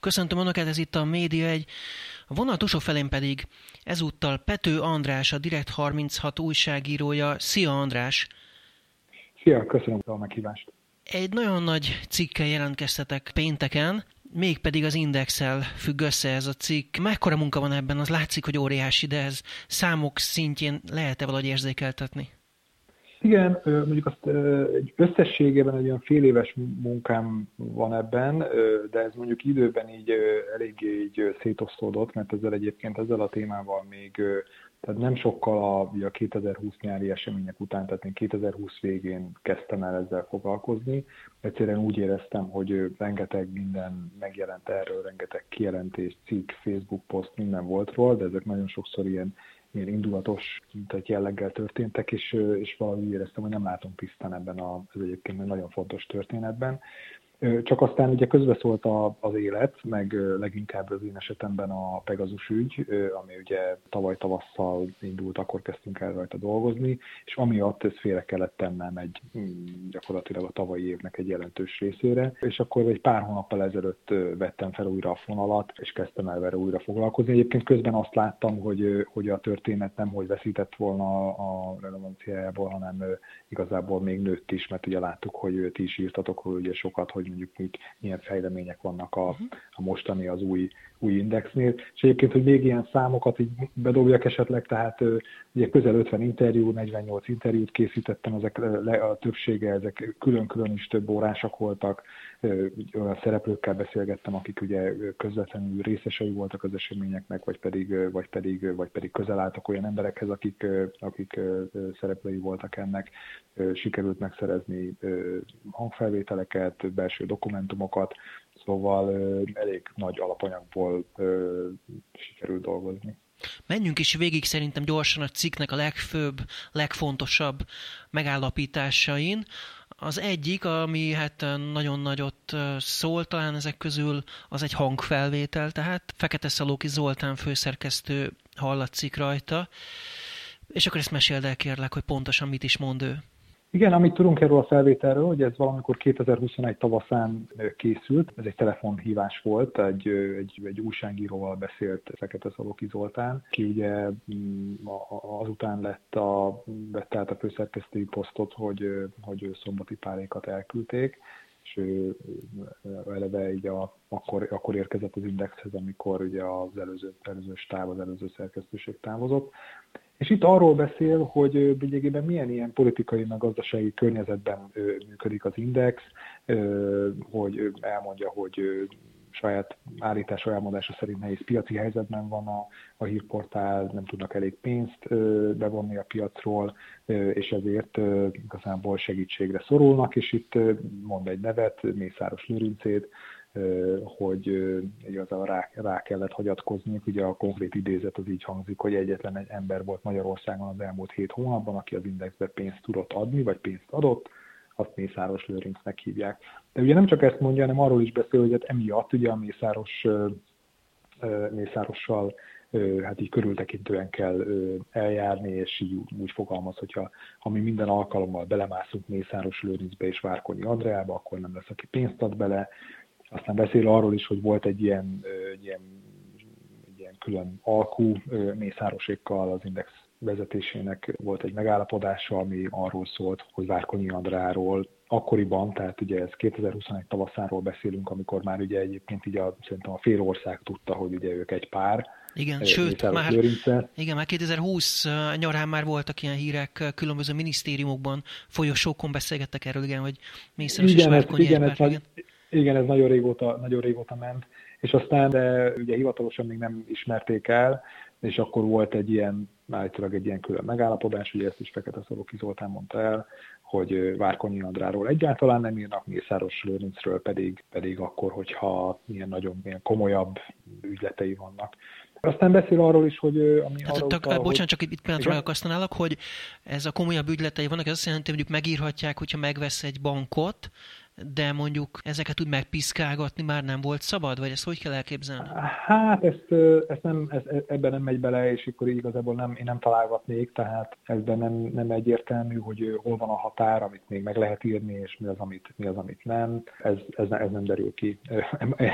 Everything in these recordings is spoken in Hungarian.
Köszöntöm Önöket, ez itt a Média 1. A vonal túlsó felén pedig ezúttal Pető András, a Direkt 36 újságírója. Szia András! Szia, köszönöm a meghívást! Egy nagyon nagy cikkel jelentkeztetek pénteken, mégpedig az Index-el függ össze ez a cikk. Mekkora munka van ebben? Az látszik, hogy óriási, de ez számok szintjén lehet-e valahogy érzékeltetni? Igen, mondjuk azt összességében egy olyan fél éves munkám van ebben, de ez mondjuk időben így eléggé így szétosztódott, mert ezzel a témával még, tehát nem sokkal a 2020 nyári események után, tehát én 2020 végén kezdtem el ezzel foglalkozni. Egyszerűen úgy éreztem, hogy rengeteg minden megjelent erről, rengeteg kijelentés, cikk, Facebook poszt, minden volt róla, de ezek nagyon sokszor ilyen indulatos jelleggel történtek, és valahogy éreztem, hogy nem látom tisztán ebben az egyébként nagyon fontos történetben. Csak aztán ugye közbeszólt az élet, meg leginkább az én esetemben a Pegasus ügy, ami ugye tavaly tavasszal indult, akkor kezdtünk el rajta dolgozni, és amiatt ezt félre kellett tennem gyakorlatilag a tavalyi évnek egy jelentős részére, és akkor egy pár hónappal ezelőtt vettem fel újra a fonalat, és kezdtem el vele újra foglalkozni. Egyébként közben azt láttam, hogy a történet nem hogy veszített volna a relevanciájából, hanem igazából még nőtt is, mert ugye láttuk, hogy ti is írtatok ugye sokat, hogy mondjuk milyen fejlemények vannak a mostani, az új Indexnél. És egyébként, hogy még ilyen számokat így bedobjak esetleg, tehát ugye közel 50 interjú, 48 interjút készítettem, ezek a többsége, ezek külön-külön is több órásak voltak, olyan szereplőkkel beszélgettem, akik ugye közvetlenül részesei voltak az eseményeknek, vagy pedig közel álltak olyan emberekhez, akik szereplői voltak ennek. Sikerült megszerezni hangfelvételeket, belső dokumentumokat, szóval elég nagy alapanyagból sikerült dolgozni. Menjünk is végig szerintem gyorsan a cikknek a legfőbb, legfontosabb megállapításain. Az egyik, ami hát nagyon nagyot szól talán ezek közül, az egy hangfelvétel, tehát Fekete-Szalóki Zoltán főszerkesztő hallatszik rajta, és akkor ezt meséld el kérlek, hogy pontosan mit is mond ő. Igen, amit tudunk erről a felvételről, hogy ez valamikor 2021 tavaszán készült, ez egy telefonhívás volt, egy újságíróval beszélt Fekete-Szalóki Zoltán, ki ugye azután vette át a főszerkesztői posztot, hogy Szombati Pálékat elküldték, és ő eleve így akkor érkezett az Indexhez, amikor ugye az előző stáb, az előző szerkesztőség távozott. És itt arról beszél, hogy lényegében milyen ilyen politikai, meg gazdasági környezetben működik az Index, hogy elmondja, hogy saját elmondása szerint nehéz piaci helyzetben van a hírportál, nem tudnak elég pénzt bevonni a piacról, és ezért igazából segítségre szorulnak, és itt mond egy nevet, Mészáros Lőrincét, hogy igazából rá kellett hagyatkozni. Ugye a konkrét idézet az így hangzik, hogy egyetlen egy ember volt Magyarországon az elmúlt 7 hónapban, aki az Indexbe pénzt tudott adni, vagy pénzt adott, azt Mészáros Lőrincnek hívják. De ugye nem csak ezt mondja, hanem arról is beszél, hogy hát emiatt ugye a Mészárossal hát így körültekintően kell eljárni, és így úgy fogalmaz, hogyha mi minden alkalommal belemászunk Mészáros Lőrincbe és Várkonyi Andreába, akkor nem lesz, aki pénzt ad bele. Aztán beszél arról is, hogy volt egy ilyen külön alkú Mészárosékkal, az Index vezetésének volt egy megállapodása, ami arról szólt, hogy Várkonyi Andráról akkoriban, tehát ugye ez 2021 tavaszáról beszélünk, amikor már ugye egyébként így szerintem a fél ország tudta, hogy ugye ők egy pár. Igen, sőt, már 2020 nyarán már voltak ilyen hírek, különböző minisztériumokban, folyosókon beszélgettek erről, igen, hogy Mészáros és Várkonyi Andrá. Igen, ez nagyon régóta ment, és aztán de ugye hivatalosan még nem ismerték el, és akkor volt egy ilyen külön megállapodás, ugye ezt is Fekete-Szalóki Zoltán mondta el, hogy Várkonyi Andráról egyáltalán nem írnak, Mészáros Lőrincről pedig akkor, hogyha ilyen komolyabb ügyletei vannak. Aztán beszél arról is, hogy... Bocsánat, csak itt például megakasztanálak, hogy ez a komolyabb ügyletei vannak, ez azt jelenti, hogy mondjuk megírhatják, hogyha megvesz egy bankot, de mondjuk ezeket úgy megpiszkálgatni már nem volt szabad, vagy ezt hogy kell elképzelni? Hát ebben nem megy bele, és akkor igazából én nem találgatnék, tehát ebben nem egyértelmű, hogy hol van a határ, amit még meg lehet írni, és mi az, amit nem. Ez nem derül ki.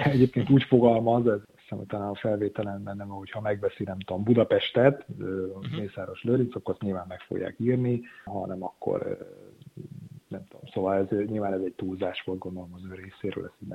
Egyébként úgy fogalmaz, hiszem, talán a felvételen benne, hogyha megveszi, nem tudom, Budapestet, Mészáros Lőrinc, akkor nyilván meg fogják írni, hanem akkor nem tudom. Szóval nyilván ez egy túlzás volt, gondolom az ő részéről, ezt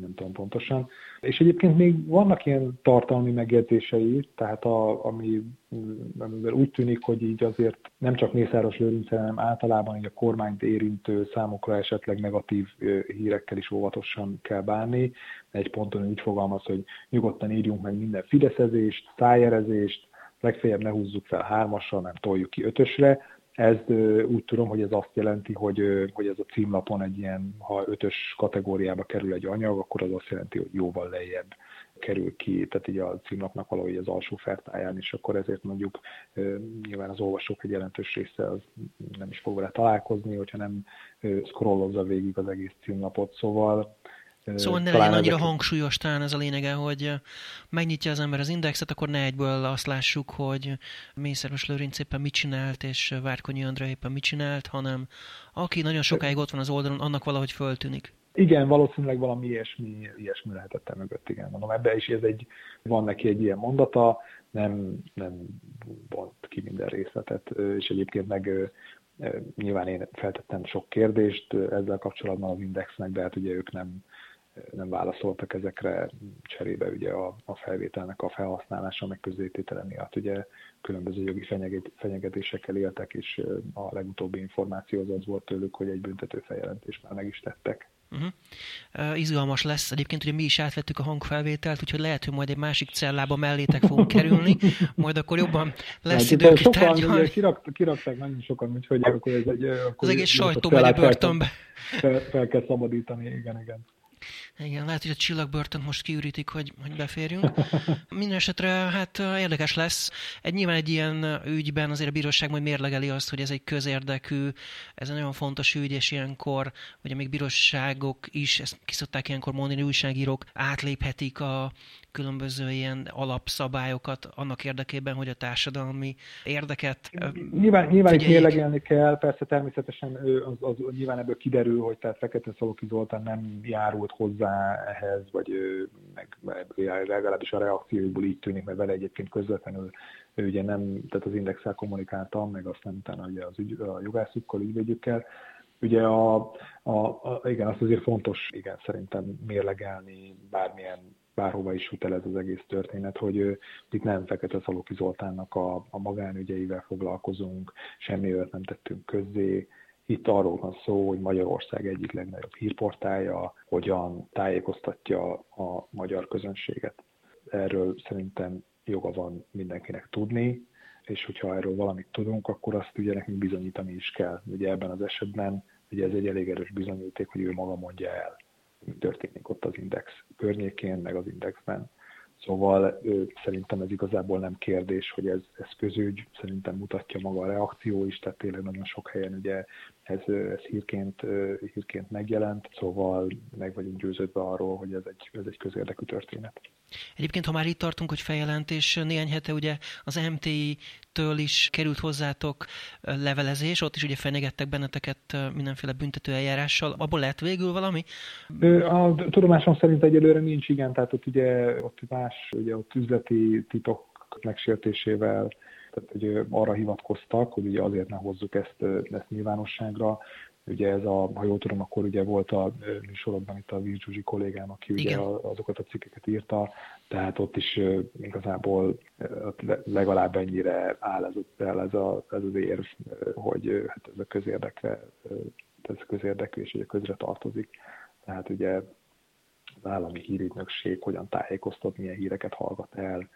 nem tudom pontosan. És egyébként még vannak ilyen tartalmi megjegyzései, tehát amivel úgy tűnik, hogy így azért nem csak Mészáros Lőrinccel, hanem általában így a kormányt érintő számokra esetleg negatív hírekkel is óvatosan kell bánni. Egy ponton úgy fogalmaz, hogy nyugodtan írjunk meg minden fideszezést, szájjerezést, legfeljebb ne húzzuk fel 3-asra, nem toljuk ki 5-ösre. Ez úgy tudom, hogy ez azt jelenti, hogy ez a címlapon egy ilyen, ha 5-ös kategóriába kerül egy anyag, akkor az azt jelenti, hogy jóval lejjebb kerül ki, tehát így a címlapnak valahogy az alsó fertáján, és akkor ezért mondjuk nyilván az olvasók egy jelentős része az nem is fog vele találkozni, hogyha nem scrollozza végig az egész címlapot, Szóval ne legyen annyira hangsúlyos, talán ez a lényege, hogy megnyitja az ember az Indexet, akkor ne egyből azt lássuk, hogy Mészáros Lőrinc éppen mit csinált, és Várkonyi Andrea éppen mit csinált, hanem aki nagyon sokáig ott van az oldalon, annak valahogy föltűnik. Igen, valószínűleg valami ilyesmi lehetett el mögött, igen, mondom. Ebben is van neki egy ilyen mondata, nem bont ki minden részletet, és egyébként meg... Nyilván én feltettem sok kérdést ezzel kapcsolatban az Indexnek, de hát ugye ők nem válaszoltak ezekre, cserébe ugye a felvételnek a felhasználása, meg közzététele miatt ugye különböző jogi fenyegetésekkel éltek, és a legutóbbi információ az volt tőlük, hogy egy büntető feljelentést már meg is tettek. Izgalmas lesz. Egyébként ugye mi is átvettük a hangfelvételt, úgyhogy lehet, hogy majd egy másik cellába mellétek fogunk kerülni, majd akkor jobban lesz idők kitárgyalni. Kirakták nagyon sokan, úgyhogy akkor ez egy... Akkor az egész sajtó megy a börtönbe. Fel kell szabadítani, igen. Igen, lehet, hogy a csillagbörtönt most kiürítik, hogy beférjünk. Mindenesetre hát érdekes lesz. Nyilván egy ilyen ügyben azért a bíróság majd mérlegeli azt, hogy ez egy közérdekű, ez egy nagyon fontos ügy, és ilyenkor, ugye még bíróságok is, ezt ki szokták ilyenkor mondani, újságírók átléphetik a különböző ilyen alapszabályokat annak érdekében, hogy a társadalmi érdeket... Nyilván itt mérlegelni kell, persze természetesen az nyilván ebből kiderül, hogy tehát Fekete-Szalóki Zoltán nem járult hozzá ehhez, vagy meg legalábbis a reakcióiból így tűnik, mert vele egyébként közvetlenül ő ugye nem, tehát az Indexsel kommunikáltam, meg aztán utána ugye a jogászukkal, ügyvédjükkel. Ugye igen, azt azért fontos, igen, szerintem mérlegelni bárhova is jut el ez az egész történet, hogy itt nem Fekete-Szalóki Zoltánnak a magánügyeivel foglalkozunk, semmi olyat nem tettünk közzé. Itt arról van szó, hogy Magyarország egyik legnagyobb hírportálja hogyan tájékoztatja a magyar közönséget. Erről szerintem joga van mindenkinek tudni, és hogyha erről valamit tudunk, akkor azt ugye nekünk bizonyítani is kell. Ugye ebben az esetben ugye ez egy elég erős bizonyíték, hogy ő maga mondja el, mi történik ott az Index környékén, meg az Indexben. Szóval szerintem ez igazából nem kérdés, hogy ez közügy, szerintem mutatja maga a reakció is, tehát tényleg nagyon sok helyen ugye ez hírként megjelent, szóval meg vagyunk győződve arról, hogy ez egy közérdekű történet. Egyébként, ha már itt tartunk, hogy feljelentés, néhány hete ugye az MTI-től is került hozzátok levelezés, ott is ugye fenyegettek benneteket mindenféle büntetőeljárással, abból lett végül valami? A tudomásom szerint egyelőre nincs, igen, tehát ott üzleti titok megsértésével, tehát hogy arra hivatkoztak, hogy ugye azért ne hozzuk ezt nyilvánosságra. Ugye ha jól tudom, akkor ugye volt a műsorokban itt a Virgyuzsi kollégám, aki ugye azokat a cikkeket írta, tehát ott is igazából legalább ennyire áll ez az érv, hogy hát ez közérdekű, és ugye közre tartozik. Tehát ugye az állami hírügynökség hogyan tájékoztat, milyen híreket hallgat el,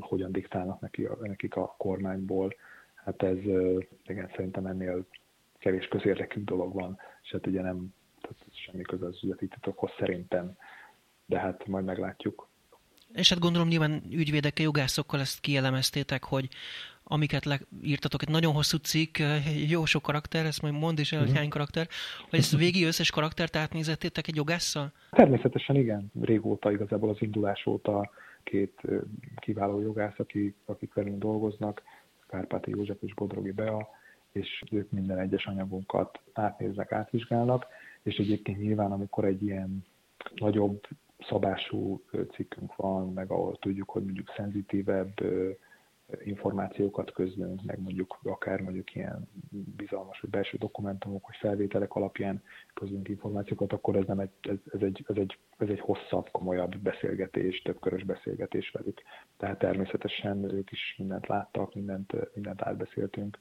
hogyan diktálnak nekik a kormányból. Hát ez igen, szerintem ennél kevés közérdekű dolog van, és hát ugye nem, tehát semmi köze az üzleti titokhoz szerintem, de hát majd meglátjuk. És hát gondolom nyilván ügyvédekkel, jogászokkal ezt kielemeztétek, hogy amiket írtatok, egy nagyon hosszú cikk, jó sok karakter, ezt majd mondd is el, hogy hány karakter, hogy ezt végig összes karaktert átnézettétek egy jogásszal? Természetesen igen, régóta, igazából az indulás óta két kiváló jogász, akik velünk dolgoznak, Kárpáti József és Bodrogi Bea, és ők minden egyes anyagunkat átnéznek, átvizsgálnak, és egyébként nyilván, amikor egy ilyen nagyobb szabású cikkünk van, meg ahol tudjuk, hogy mondjuk szenzitívebb információkat közlünk, meg mondjuk akár mondjuk ilyen bizalmas, hogy belső dokumentumok, hogy felvételek alapján közlünk információkat, akkor ez egy hosszabb, komolyabb beszélgetés, többkörös beszélgetés velük. Tehát természetesen ők is mindent láttak, mindent átbeszéltünk.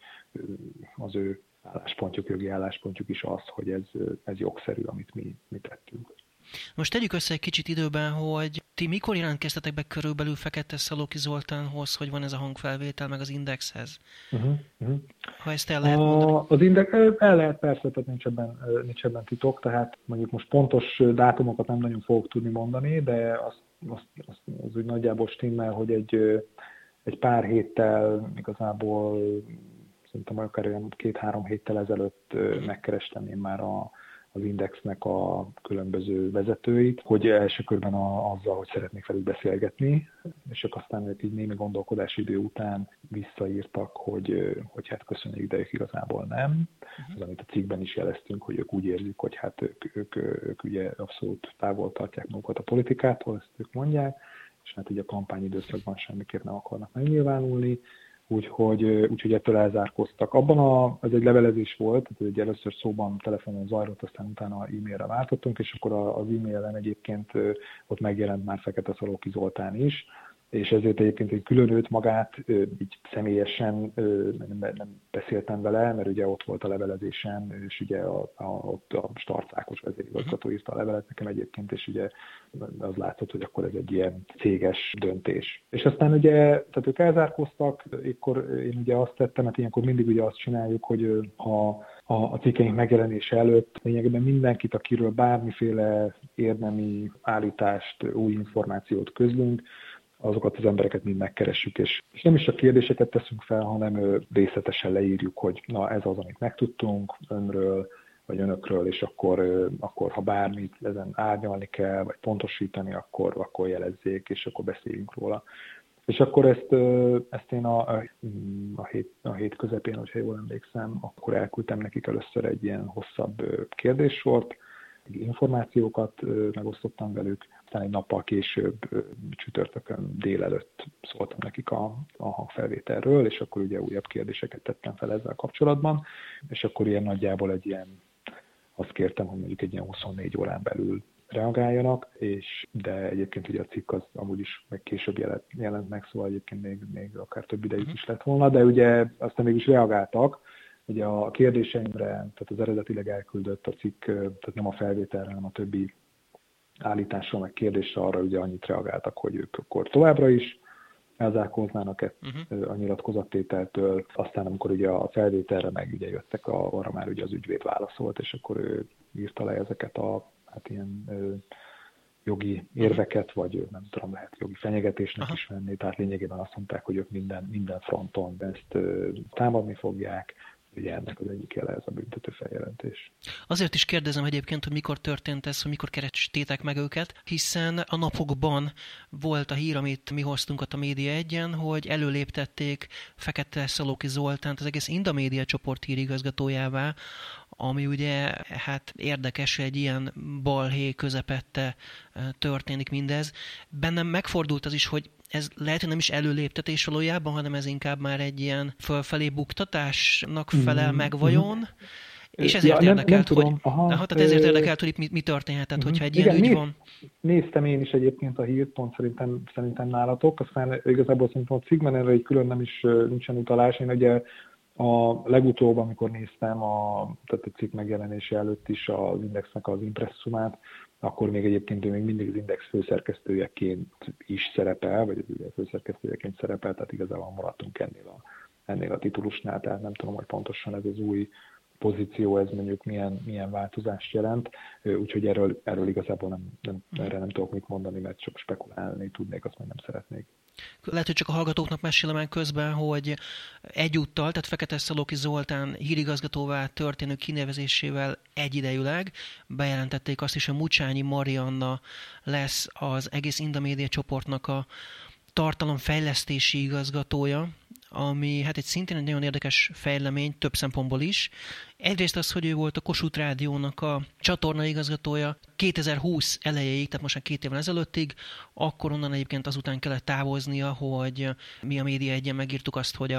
Az ő álláspontjuk, jogi álláspontjuk is az, hogy ez jogszerű, amit mi tettünk. Most tegyük össze egy kicsit időben, hogy ti mikor jelentkeztetek be körülbelül Fekete-Szalóki Zoltánhoz, hogy van ez a hangfelvétel, meg az Indexhez? Ha ezt el lehet mondani. Az Index el lehet, persze, tehát nincs ebben titok, tehát mondjuk most pontos dátumokat nem nagyon fogok tudni mondani, de az úgy nagyjából stimmel, hogy egy pár héttel, igazából szerintem akár olyan 2-3 héttel ezelőtt megkerestem én már az Indexnek a különböző vezetőit, hogy első körben azzal, hogy szeretnék velük beszélgetni, és csak aztán így némi gondolkodási idő után visszaírtak, hogy hát köszönjük, de ők igazából nem. Az, amit a cikkben is jeleztünk, hogy ők úgy érzik, hogy hát ők ugye abszolút távol tartják magukat a politikától, ezt ők mondják, és hát így a kampányidőszakban semmiképp nem akarnak megnyilvánulni. Úgyhogy ettől elzárkoztak. Ez egy levelezés volt, tehát először szóban, telefonon zajlott, aztán utána e-mailre váltottunk, és akkor az e-mailen egyébként ott megjelent már Fekete-Szalóki Zoltán is, és ezért egyébként egy külön őt magát, így személyesen nem beszéltem vele, mert ugye ott volt a levelezésen, és ugye ott a Starcz Ákos vezérigazgató írta a levelet nekem egyébként, és ugye az látszott, hogy akkor ez egy ilyen céges döntés. És aztán ugye, tehát ők elzárkoztak, akkor én ugye azt tettem, mert ilyenkor mindig ugye azt csináljuk, hogy a cikkeink megjelenése előtt lényegében mindenkit, akiről bármiféle érdemi állítást, új információt közlünk, azokat az embereket mind megkeressük, és nem is csak kérdéseket teszünk fel, hanem részletesen leírjuk, hogy na ez az, amit megtudtunk önről, vagy önökről, és akkor ha bármit ezen árnyalni kell, vagy pontosítani, akkor jelezzék, és akkor beszéljünk róla. És akkor ezt én a hét közepén, hogyha jól emlékszem, akkor elküldtem nekik először egy ilyen hosszabb kérdéssort, információkat megosztottam velük, aztán egy nappal később, csütörtökön délelőtt szóltam nekik a hangfelvételről, és akkor ugye újabb kérdéseket tettem fel ezzel kapcsolatban, és akkor ilyen nagyjából azt kértem, hogy mondjuk egy ilyen 24 órán belül reagáljanak, de egyébként ugye a cikk az amúgy is meg később jelent meg, szóval egyébként még akár több idejük is lett volna, de ugye aztán mégis reagáltak. Ugye a kérdéseimre, tehát az eredetileg elküldött a cikk, tehát nem a felvételre, hanem a többi állításra, meg kérdésre, arra ugye annyit reagáltak, hogy ők akkor továbbra is elzárkóznának a nyilatkozattételtől. Aztán amikor ugye a felvételre meg ugye jöttek, arra már ugye az ügyvéd válaszolt, és akkor ő írta le ezeket a ilyen jogi érveket, vagy nem tudom, lehet jogi fenyegetésnek is venni. Tehát lényegében azt mondták, hogy ők minden fronton ezt támadni fogják. Ugye ennek az egyik jele ez a büntető feljelentés. Azért is kérdezem egyébként, hogy mikor történt ez, hogy mikor kerestétek meg őket, hiszen a napokban volt a hír, amit mi hoztunk ott a Média 1-en, hogy előléptették Fekete-Szalóki Zoltánt az egész Inda Média csoport hírigazgatójává, ami ugye hát érdekes, egy ilyen balhé közepette történik mindez. Bennem megfordult az is, hogy ez lehet, hogy nem is előléptetés valójában, hanem ez inkább már egy ilyen fölfelé buktatásnak felel meg vajon, és ezért érdekelt, hogy itt mi történhet, tehát hogyha egy ilyen ügy van. Néztem én is egyébként a hírt, pont szerintem nálatok, aztán igazából szerintem a cikkben erre egy külön nem is nincsen utalás, én ugye a legutóbb, amikor néztem a cikk megjelenése előtt is az Indexnek az impresszumát, akkor még egyébként ő még mindig az Index főszerkesztőjeként is szerepel, vagy az ügyek főszerkesztőjeként szerepel, tehát igazából maradtunk ennél a titulusnál, tehát nem tudom, hogy pontosan ez az új pozíció, ez mondjuk milyen változást jelent, úgyhogy erről igazából nem tudok mit mondani, mert csak spekulálni tudnék, azt még nem szeretnék. Lehet, hogy csak a hallgatóknak mesélem el közben, hogy egyúttal, tehát Fekete-Szalóki Zoltán hírigazgatóvá történő kinevezésével egyidejűleg bejelentették azt is, hogy Mucsányi Marianna lesz az egész Inda Média csoportnak a tartalomfejlesztési igazgatója, ami hát egy szintén egy nagyon érdekes fejlemény több szempontból is. Egyrészt az, hogy ő volt a Kossuth Rádiónak a csatorna igazgatója 2020 elejéig, tehát most már 2 évvel ezelőttig, akkor onnan egyébként azután kellett távoznia, hogy mi a Média 1-en megírtuk azt, hogy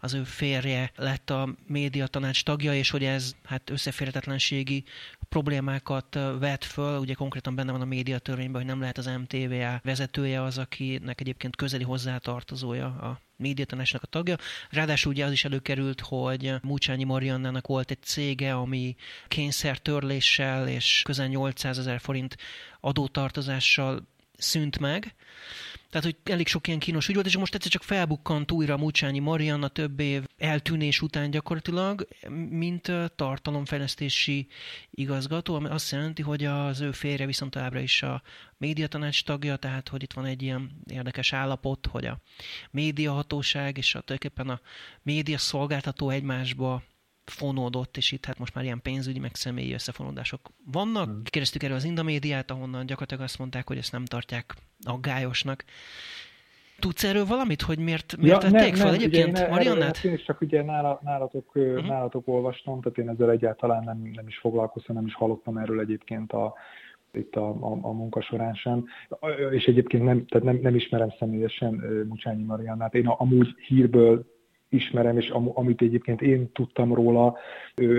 az ő férje lett a média tanács tagja, és hogy ez hát összeférhetetlenségi problémákat vet föl, ugye konkrétan benne van a média törvényben, hogy nem lehet az MTVA vezetője az, akinek egyébként közeli hozzátartozója a médiatanácsnak a tagja. Ráadásul ugye az is előkerült, hogy Mucsányi Mariannának volt egy cége, ami kényszertörléssel és közel 800 000 forint adótartozással szűnt meg. Tehát, hogy elég sok ilyen kínos ügy volt, és most egyszer csak felbukkant újra Mucsányi Marianna több év eltűnés után gyakorlatilag, mint tartalomfejlesztési igazgató, ami azt jelenti, hogy az ő férje viszont továbbra is a médiatanács tagja, tehát, hogy itt van egy ilyen érdekes állapot, hogy a médiahatóság és tulajdonképpen a médiaszolgáltató egymásba fonódott, és itt hát most már ilyen pénzügyi, meg személyi összefonódások vannak. Kérdeztük erről az Inda Médiát, ahonnan gyakorlatilag azt mondták, hogy ezt nem tartják aggályosnak. Tudsz erről valamit, hogy miért tették fel egyébként Mariannát? Én is csak ugye nálatok olvastam, tehát én ezzel egyáltalán nem is foglalkoztam, nem is hallottam erről egyébként itt a munka során sem, és egyébként nem ismerem személyesen Mucsányi Mariannát. Én amúgy hírből ismerem, és amit egyébként én tudtam róla,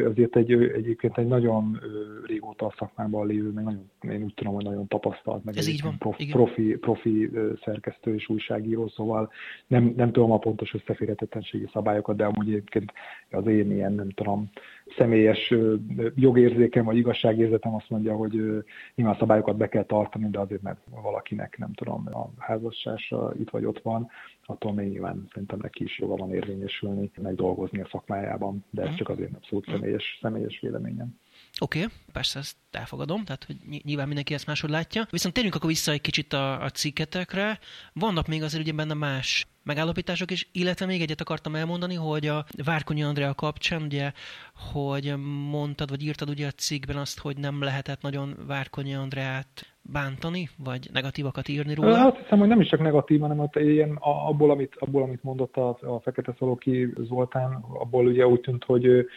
azért egyébként egy nagyon régóta a szakmában lévő, meg nagyon, én úgy tudom, hogy nagyon tapasztalt, meg egy profi szerkesztő és újságíró, szóval nem tudom a pontos összeférhetetlenségi szabályokat, de amúgy egyébként az én ilyen, nem tudom, személyes jogérzékem vagy igazságérzetem azt mondja, hogy nyilván szabályokat be kell tartani, de azért, mert valakinek, nem tudom, a házastársa itt vagy ott van, attól még nyilván szerintem neki is joga van érvényesülni, meg dolgozni a szakmájában, de ez csak azért abszolút személyes véleményem. Oké, persze ezt elfogadom, tehát hogy nyilván mindenki ezt máshogy látja. Viszont térjünk akkor vissza egy kicsit a cikketekre. Vannak még azért ugye benne más megállapítások is, illetve még egyet akartam elmondani, hogy a Várkonyi Andrea kapcsán, ugye, hogy mondtad, vagy írtad ugye a cikkben azt, hogy nem lehetett nagyon Várkonyi Andreát bántani, vagy negatívakat írni róla? Hát hiszem, hogy nem is csak negatív, hanem hogy ilyen, abból, amit mondott a Fekete-Szalóki Zoltán, abból ugye úgy tűnt, hogy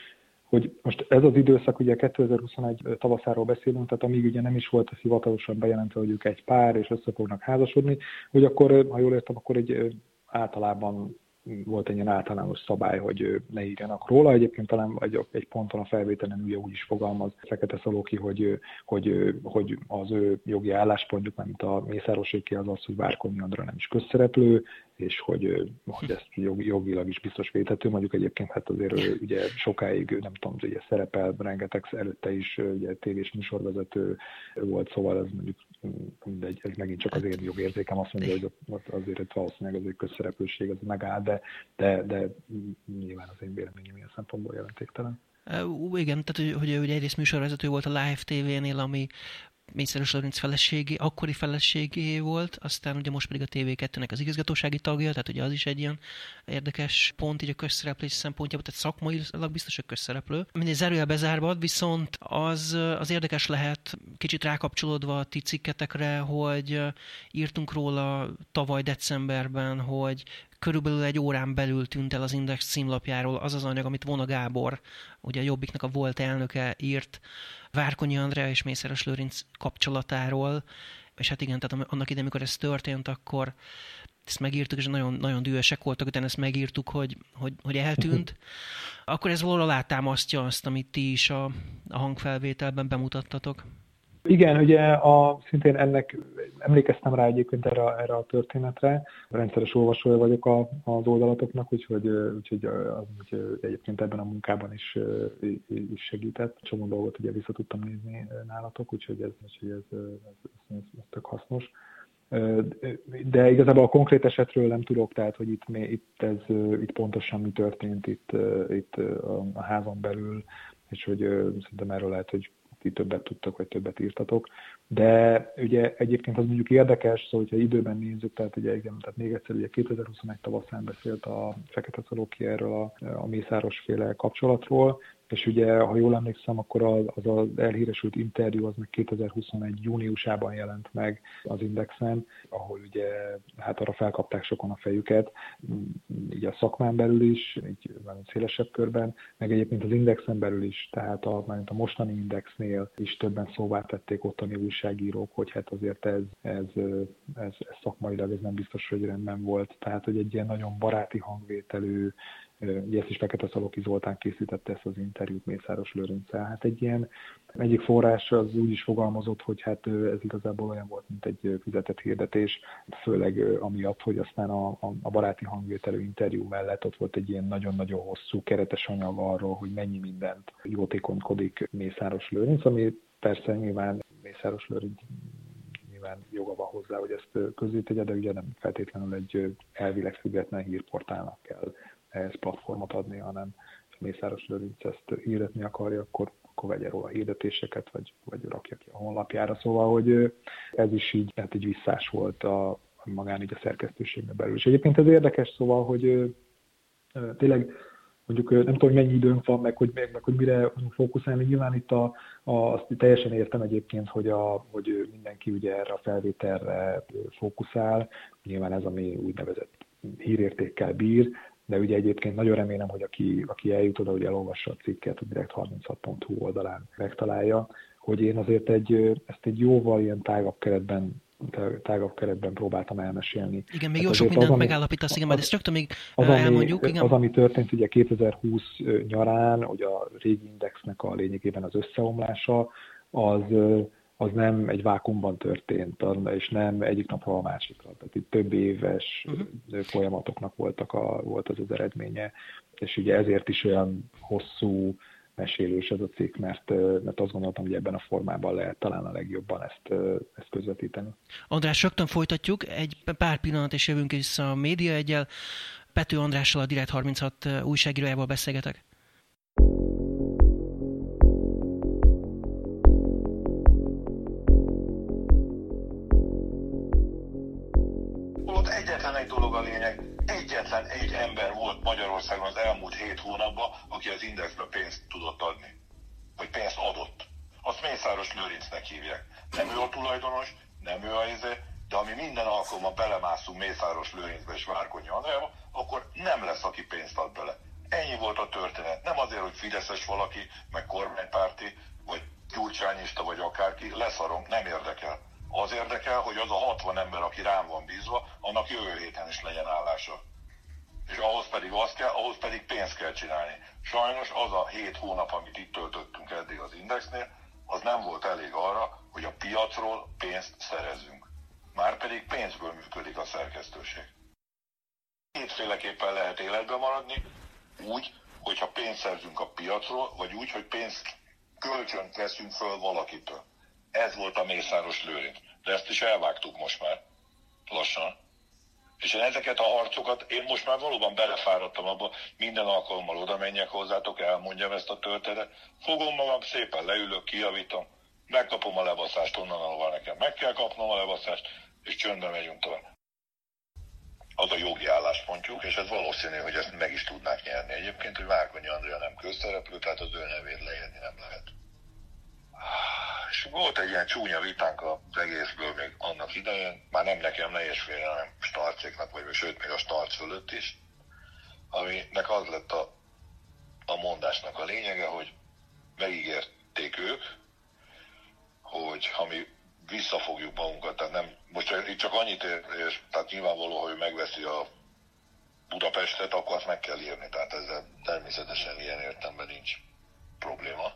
most ez az időszak, ugye 2021 tavaszáról beszélünk, tehát amíg ugye nem is volt ez hivatalosan bejelentve, hogy ők egy pár, és össze fognak házasodni, hogy akkor, ha jól értem, akkor egy általában volt egy ilyen általános szabály, hogy ne írjanak róla. Egyébként talán egy ponton a felvételen ugye úgy is fogalmaz Fekete-Szalóki, hogy az ő jogi álláspontjuk, mint a Mészároséké, az az, hogy Várkonyi Andrea nem is közszereplő, és hogy ezt jogilag is biztos védhető. Mondjuk egyébként hát azért ugye sokáig, nem tudom, ugye szerepel, rengeteg előtte is ugye tévés műsorvezető volt, szóval ez mondjuk mindegy, ez megint csak az én jogérzékem azt mondja, hogy azért valószínűleg az ő közszereplőség az megáll, de nyilván az én véleményem ilyen szempontból jelentéktelen. Igen, tehát hogy egyrészt műsorvezető volt a Live TV-nél, ami Mészáros Lőrinc akkori feleségé volt, aztán ugye most pedig a TV2-nek az igazgatósági tagja, tehát ugye az is egy ilyen érdekes pont így a közszereplés szempontjából, tehát szakmailag biztos, hogy közszereplő. Mindegy zárójel bezárva, viszont az érdekes lehet, kicsit rákapcsolódva a ti cikketekre, hogy írtunk róla tavaly decemberben, hogy körülbelül 1 órán belül tűnt el az Index címlapjáról az anyag, amit Vona Gábor, ugye a Jobbiknak a volt elnöke írt Várkonyi Andrea és Mészáros Lőrinc kapcsolatáról, és hát igen, tehát annak idején, amikor ez történt, akkor ezt megírtuk, és nagyon, nagyon dühösek voltak, utána ezt megírtuk, hogy eltűnt. Akkor ez valóra alátámasztja azt, amit ti is a hangfelvételben bemutattatok. Igen, ugye szintén ennek emlékeztem rá egyébként erre a történetre. Rendszeres olvasója vagyok az oldalatoknak, úgyhogy egyébként ebben a munkában is segített. Csomó dolgot ugye vissza tudtam nézni nálatok, úgyhogy ez tök hasznos. De igazából a konkrét esetről nem tudok, tehát hogy itt pontosan mi történt itt a házon belül, és hogy szerintem erről lehet, hogy ti többet tudtak, vagy többet írtatok. De ugye egyébként az mondjuk érdekes, szóval, hogyha időben nézzük, tehát ugye igen, tehát még egyszer ugye 2021 tavaszán beszélt a Fekete-Szalóki erről a Mészáros-féle kapcsolatról, és ugye, ha jól emlékszem, akkor az elhíresült interjú az meg 2021 júniusában jelent meg az Indexen, ahol ugye hát arra felkapták sokan a fejüket, így a szakmán belül is, így nagyon szélesebb körben, meg egyébként az Indexen belül is, tehát a mostani Indexnél is többen szóvá tették ottani újságírók, hogy hát azért ez szakmailag ez nem biztos, hogy rendben volt. Tehát, hogy egy ilyen nagyon baráti hangvételű, ugye ezt is Fekete-Szalóki Zoltán készítette ezt az interjút Mészáros Lőrinccel. Hát egy ilyen egyik forrás az úgy is fogalmazott, hogy hát ez igazából olyan volt, mint egy fizetett hirdetés, főleg amiatt, hogy aztán a baráti hangvételű interjú mellett ott volt egy ilyen nagyon-nagyon hosszú keretes anyag arról, hogy mennyi mindent jótékonykodik Mészáros Lőrinc, ami persze nyilván Mészáros Lőrinc joga van hozzá, hogy ezt közzétegye, de ugye nem feltétlenül egy elvileg független hírportálnak kell ehhez platformot adni, hanem ha Mészáros Lőrinc ezt hirdetni akarja, akkor vegye róla hirdetéseket, vagy rakja ki a honlapjára. Szóval, hogy ez is így, hát így visszás volt magán így a szerkesztőségben belül. És egyébként ez érdekes, szóval, hogy tényleg mondjuk nem tudom, mennyi időnk van, meg hogy mire fókuszálni. Nyilván itt azt teljesen értem egyébként, hogy mindenki ugye erre a felvételre fókuszál. Nyilván ez, ami úgynevezett hírértékkel bír, de ugye egyébként nagyon remélem, hogy aki eljut oda, hogy elolvassa a cikket, a Direkt 36.hu oldalán megtalálja, hogy én azért ezt egy jóval ilyen tágabb keretben próbáltam elmesélni. Igen, még hát jó sok mindent megállapítasz, igen, majd ezt rögtön még elmondjuk. Igen. Az, ami történt ugye 2020 nyarán, hogy a régi Indexnek a lényegében az összeomlása, az nem egy vákumban történt, és nem egyik napról a másikra. Tehát itt több éves folyamatoknak volt az eredménye, és ugye ezért is olyan hosszú mesélős ez a cikk, mert azt gondoltam, hogy ebben a formában lehet talán a legjobban ezt közvetíteni. András, rögtön folytatjuk, egy pár pillanat és jövünk vissza a Média 1-jel. Pető Andrással, a Direkt 36 újságírójával beszélgetek. Egyetlen egy ember volt Magyarországon az elmúlt 7 hónapban, aki az Indexbe pénzt tudott adni. Vagy pénzt adott. Azt Mészáros Lőrincnek hívják. Nem ő a tulajdonos, nem ő a de ami minden alkalommal belemászunk Mészáros Lőrincbe és Várkonyi Andreába, akkor nem lesz, aki pénzt ad bele. Ennyi volt a történet. Nem azért, hogy fideszes valaki, meg kormánypárti, vagy gyurcsányista, vagy akárki, leszarom, nem érdekel. Az érdekel, hogy az a 60 ember, aki rám van bízva, annak jövő héten is legyen állása. És ahhoz pedig pénzt kell csinálni. Sajnos az a 7 hónap, amit itt töltöttünk eddig az Indexnél, az nem volt elég arra, hogy a piacról pénzt szerezzünk. Márpedig pénzből működik a szerkesztőség. Kétféleképpen lehet életben maradni, úgy, hogyha pénzt szerzünk a piacról, vagy úgy, hogy pénzt kölcsönt veszünk föl valakitől. Ez volt a Mészáros Lőrinc, de ezt is elvágtuk most már, lassan. És én ezeket a harcokat, én most már valóban belefáradtam abba, minden alkalommal oda menjek hozzátok, elmondjam ezt a történetet, fogom magam, szépen leülök, kijavítom, megkapom a lebaszást onnan, ahol nekem meg kell kapnom a lebaszást, és csöndben megyünk tovább. Az a jogi álláspontjuk, és ez valószínű, hogy ezt meg is tudnák nyerni egyébként, hogy Várkonyi Andrea nem közszereplő, tehát az ő nevét leírni nem lehet. És volt egy ilyen csúnya vitánk az egészből még annak idején, már nem nekem, ne értsfélre, hanem Starcéknak, vagy sőt még a Starcz fölött is, aminek az lett a mondásnak a lényege, hogy megígérték ők, hogy ha mi visszafogjuk magunkat, tehát nem, most itt csak annyit és tehát nyilvánvaló, hogy megveszi a Budapestet, akkor azt meg kell írni, tehát ezzel természetesen ilyen értelemben nincs probléma.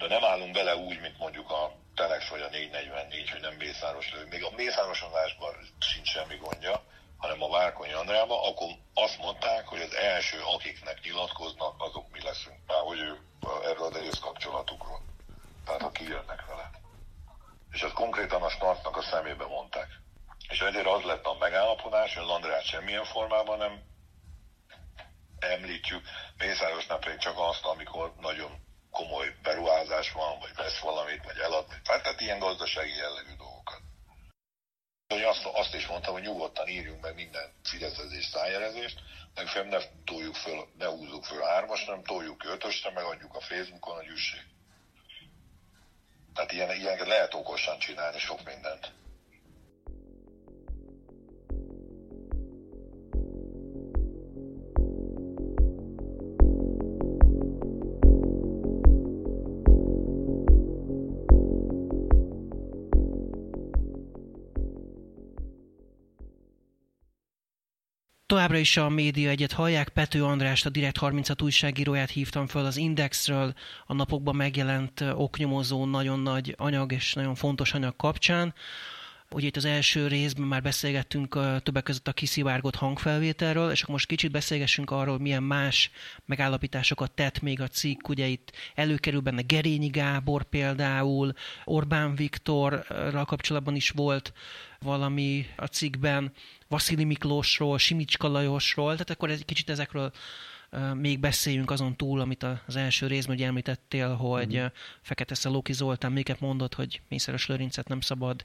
De nem állunk bele úgy, mint mondjuk a Telex vagy a 444, hogy nem Mészáros Lőrinc. Még a mészárosozásban sincs semmi gondja, hanem a Várkonyi Andrában, akkor azt mondták, hogy az első, akiknek nyilatkoznak, azok mi leszünk. Már hogy ők erről az egész kapcsolatukról. Tehát, ha kijönnek vele. És ezt konkrétan a Starcnak a szemébe mondták. És ezért az lett a megállapodás, hogy az Andrát semmilyen formában nem említjük. Mészárosnál pedig csak azt, amikor nagyon komoly beruházás van, vagy vesz valamit, vagy elad, tehát ilyen gazdasági jellegű dolgokat. Azt is mondtam, hogy nyugodtan írjunk meg minden fideszezést, szájjelezést, legfeljebb ne toljuk föl, ne húzzuk föl 3-as, nem toljuk ki 5-ösre, megadjuk a Facebookon, hogy üssék. Tehát ilyeneket lehet okosan csinálni sok mindent. Továbbra is a Média 1-et hallják, Pető Andrást, a Direkt 36 újságíróját hívtam föl az Indexről, a napokban megjelent oknyomozó, nagyon nagy anyag és nagyon fontos anyag kapcsán. Ugye itt az első részben már beszélgettünk többek között a kiszivárgott hangfelvételről, és akkor most kicsit beszélgessünk arról, milyen más megállapításokat tett még a cikk. Ugye itt előkerül benne Gerényi Gábor például, Orbán Viktorral kapcsolatban is volt valami a cikkben, Vaszily Miklósról, Simicska Lajosról, tehát akkor egy kicsit ezekről még beszéljünk azon túl, amit az első részben ugye említettél, hogy Fekete-Szalóki Zoltán miket mondott, hogy Mészáros Lőrincet nem szabad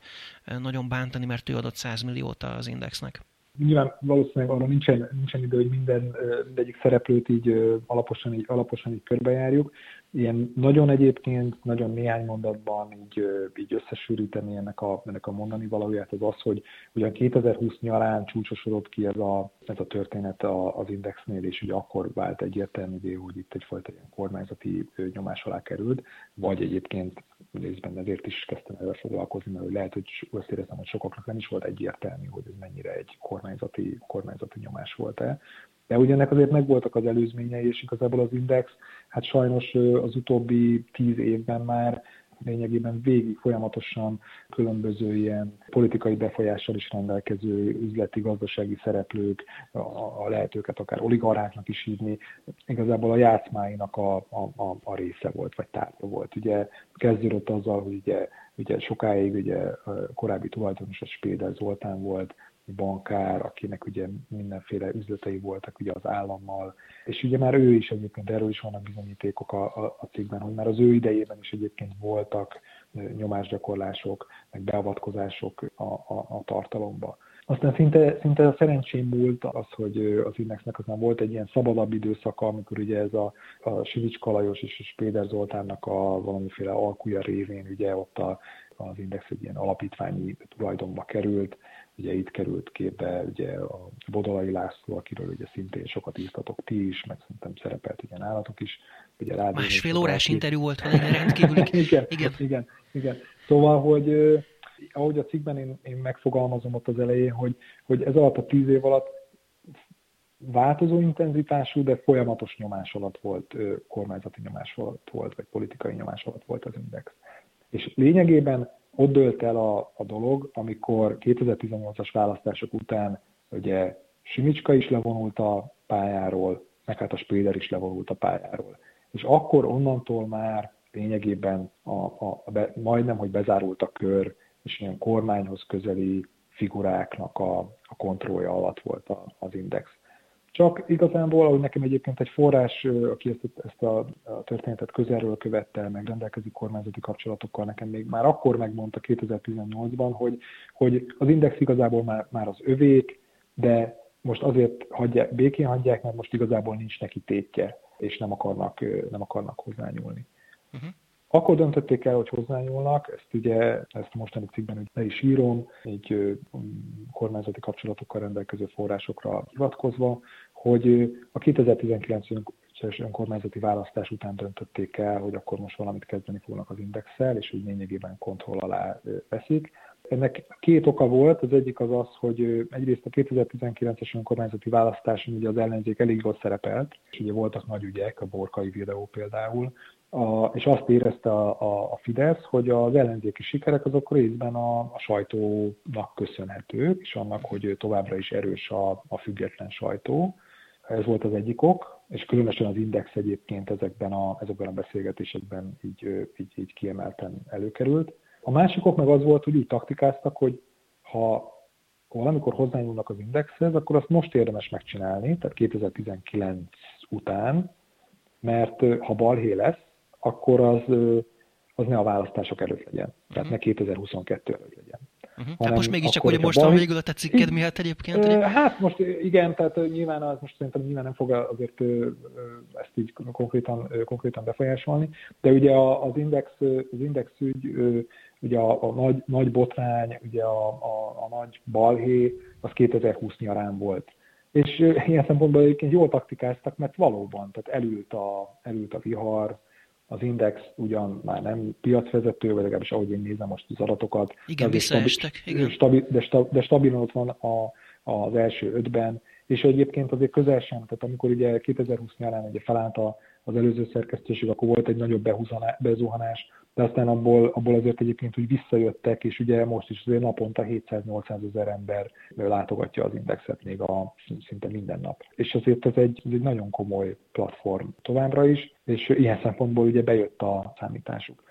nagyon bántani, mert ő adott 100 milliót az Indexnek. Nyilván valószínűleg arra nincsen idő, hogy mindegyik szereplőt így alaposan így körbejárjuk. Ilyen nagyon egyébként, nagyon néhány mondatban így összesűríteni ennek a mondani valóját az az, hogy ugyan 2020 nyarán csúcsosodott ki ez a történet az Indexnél, és ugye akkor vált egyértelművé, hogy itt egyfajta ilyen kormányzati nyomás alá került, vagy egyébként részben ezért is kezdtem ezzel foglalkozni, mert lehet, hogy azt éreztem, hogy sokaknak nem is volt egyértelmű, hogy ez mennyire egy kormányzati nyomás volt-e. De ugyanek azért megvoltak az előzményei, és igazából az Index, hát sajnos az utóbbi 10 évben már lényegében végig folyamatosan különböző ilyen politikai befolyással is rendelkező üzleti, gazdasági szereplők, lehet őket akár oligarcháknak is hívni, igazából a játszmáinak a része volt, vagy tárgya volt. Ugye kezdődött azzal, hogy ugye sokáig korábbi tulajdonos a Spéder Zoltán volt, bankár, akinek ugye mindenféle üzletei voltak ugye az állammal, és ugye már ő is egyébként, erről is vannak bizonyítékok a cikkben, hogy már az ő idejében is egyébként voltak nyomásgyakorlások, meg beavatkozások a tartalomba. Aztán szinte a szerencsém múlt az, hogy az Indexnek aztán volt egy ilyen szabadabb időszaka, amikor ugye ez a Simicska Lajos és a Spéder Zoltánnak a valamiféle alkuja révén ugye ott az Index egy ilyen alapítványi tulajdonba került. Ugye itt került képbe ugye a Bodolai László, akiről ugye szintén sokat írtatok ti is, meg szerintem szerepelt ugye nálatok is. Ugye másfél órás interjú volt, hanem rendkívül. Igen. Szóval, hogy ahogy a cikkben én megfogalmazom ott az elején, hogy ez alatt a 10 év alatt változó intenzitású, de folyamatos nyomás alatt volt, kormányzati nyomás alatt volt, vagy politikai nyomás alatt volt az Index. És lényegében ott dölt el a dolog, amikor 2018-as választások után ugye Simicska is levonult a pályáról, meg hát a Spéder is levonult a pályáról. És akkor onnantól már lényegében majdnem, hogy bezárult a kör, és ilyen kormányhoz közeli figuráknak a kontrollja alatt volt az Index. Csak igazából, ahogy nekem egyébként egy forrás, aki ezt a történetet közelről követte, meg rendelkezik kormányzati kapcsolatokkal, nekem még már akkor megmondta 2018-ban, hogy az Index igazából már az övék, de most azért békén hagyják, mert most igazából nincs neki tétje, és nem akarnak hozzányúlni. Uh-huh. Akkor döntötték el, hogy hozzányúlnak, ezt a mostani cikkben le is írom, így kormányzati kapcsolatokkal rendelkező forrásokra hivatkozva, hogy a 2019-es önkormányzati választás után döntötték el, hogy akkor most valamit kezdeni fognak az Indexsel, és úgy lényegében kontroll alá veszik. Ennek két oka volt, az egyik az az, hogy egyrészt a 2019-es önkormányzati választáson ugye az ellenzék elég jól szerepelt, és ugye voltak nagy ügyek, a borkai videó például, és azt érezte a Fidesz, hogy az ellenzéki sikerek azok részben a sajtónak köszönhetők, és annak, hogy továbbra is erős a független sajtó. Ez volt az egyik ok, és különösen az Index egyébként ezekben a beszélgetésekben így kiemelten előkerült. A másik ok meg az volt, hogy úgy taktikáztak, hogy ha valamikor hozzányúlnak az Indexhez, akkor azt most érdemes megcsinálni, tehát 2019 után, mert ha balhé lesz, akkor az ne a választások előtt legyen. Tehát ne 2022 előtt legyen. Hát most mégiscsak, hogy most van végül a te cikked, mi hát egyébként? Hát most igen, tehát nyilván az most szerintem nyilván nem fog azért ezt így konkrétan befolyásolni, de ugye az Index ügy, ugye a nagy botrány, ugye a nagy balhé, az 2020 nyarán volt. És ilyen szempontból egyébként jól taktikáztak, mert valóban, tehát elült a vihar. Az Index ugyan már nem piacvezető, vagy legalábbis ahogy én nézem most az adatokat. Igen, visszaestek. De stabilan ott van az első ötben, és egyébként azért közel sem, tehát amikor ugye 2020 nyarán ugye felállt az előző szerkesztőség, akkor volt egy nagyobb bezuhanás, de aztán abból azért egyébként úgy visszajöttek, és ugye most is azért naponta 700-800 ezer ember látogatja az Indexet még szinte minden nap. És azért ez egy nagyon komoly platform továbbra is, és ilyen szempontból ugye bejött a számításuk.